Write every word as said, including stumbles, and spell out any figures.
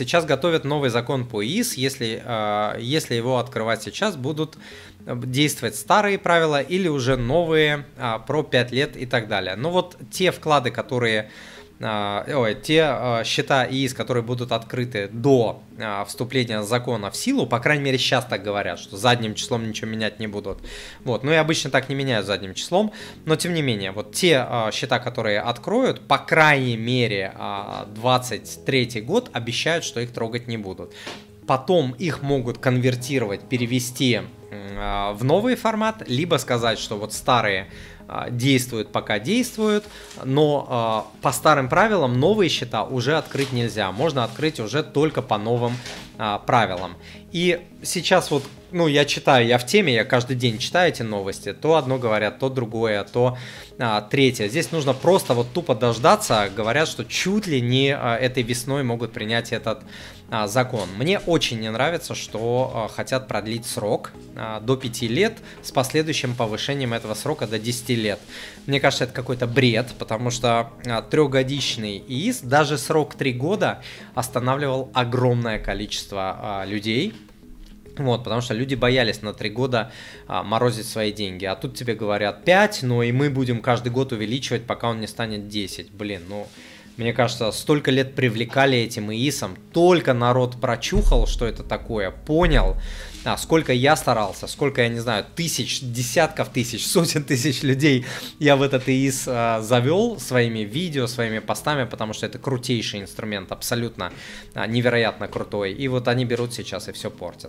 сейчас готовят новый закон по ИИС. Если, если его открывать сейчас, будут действовать старые правила или уже новые про пять лет и так далее. Но вот те вклады, которые... Ой, те счета ИИС, которые будут открыты до вступления закона в силу, по крайней мере сейчас так говорят, что задним числом ничего менять не будут. Вот. Ну и обычно так не меняют задним числом, но тем не менее, вот те счета, которые откроют, по крайней мере двадцать третий год обещают, что их трогать не будут. Потом их могут конвертировать, перевести в новый формат, либо сказать, что вот старые действуют, пока действуют, но э, по старым правилам новые счета уже открыть нельзя, можно открыть уже только по новым э, правилам. И сейчас вот, ну, я читаю, я в теме, я каждый день читаю эти новости, то одно говорят, то другое, то э, третье. Здесь нужно просто вот тупо дождаться, говорят, что чуть ли не э, этой весной могут принять этот э, закон. Мне очень не нравится, что э, хотят продлить срок э, до пяти лет с последующим повышением этого срока до десяти лет. Мне кажется, это какой-то бред, потому что трехгодичный ИИС, даже срок три года, останавливал огромное количество а, людей. Вот, потому что люди боялись на три года а, морозить свои деньги. А тут тебе говорят пять, но и мы будем каждый год увеличивать, пока он не станет десять. Блин, ну... Мне кажется, столько лет привлекали этим ИИСом, только народ прочухал, что это такое, понял, а сколько я старался, сколько, я не знаю, тысяч, десятков тысяч, сотен тысяч людей я в этот ИИС а, завел своими видео, своими постами, потому что это крутейший инструмент, абсолютно а, невероятно крутой, и вот они берут сейчас и все портят.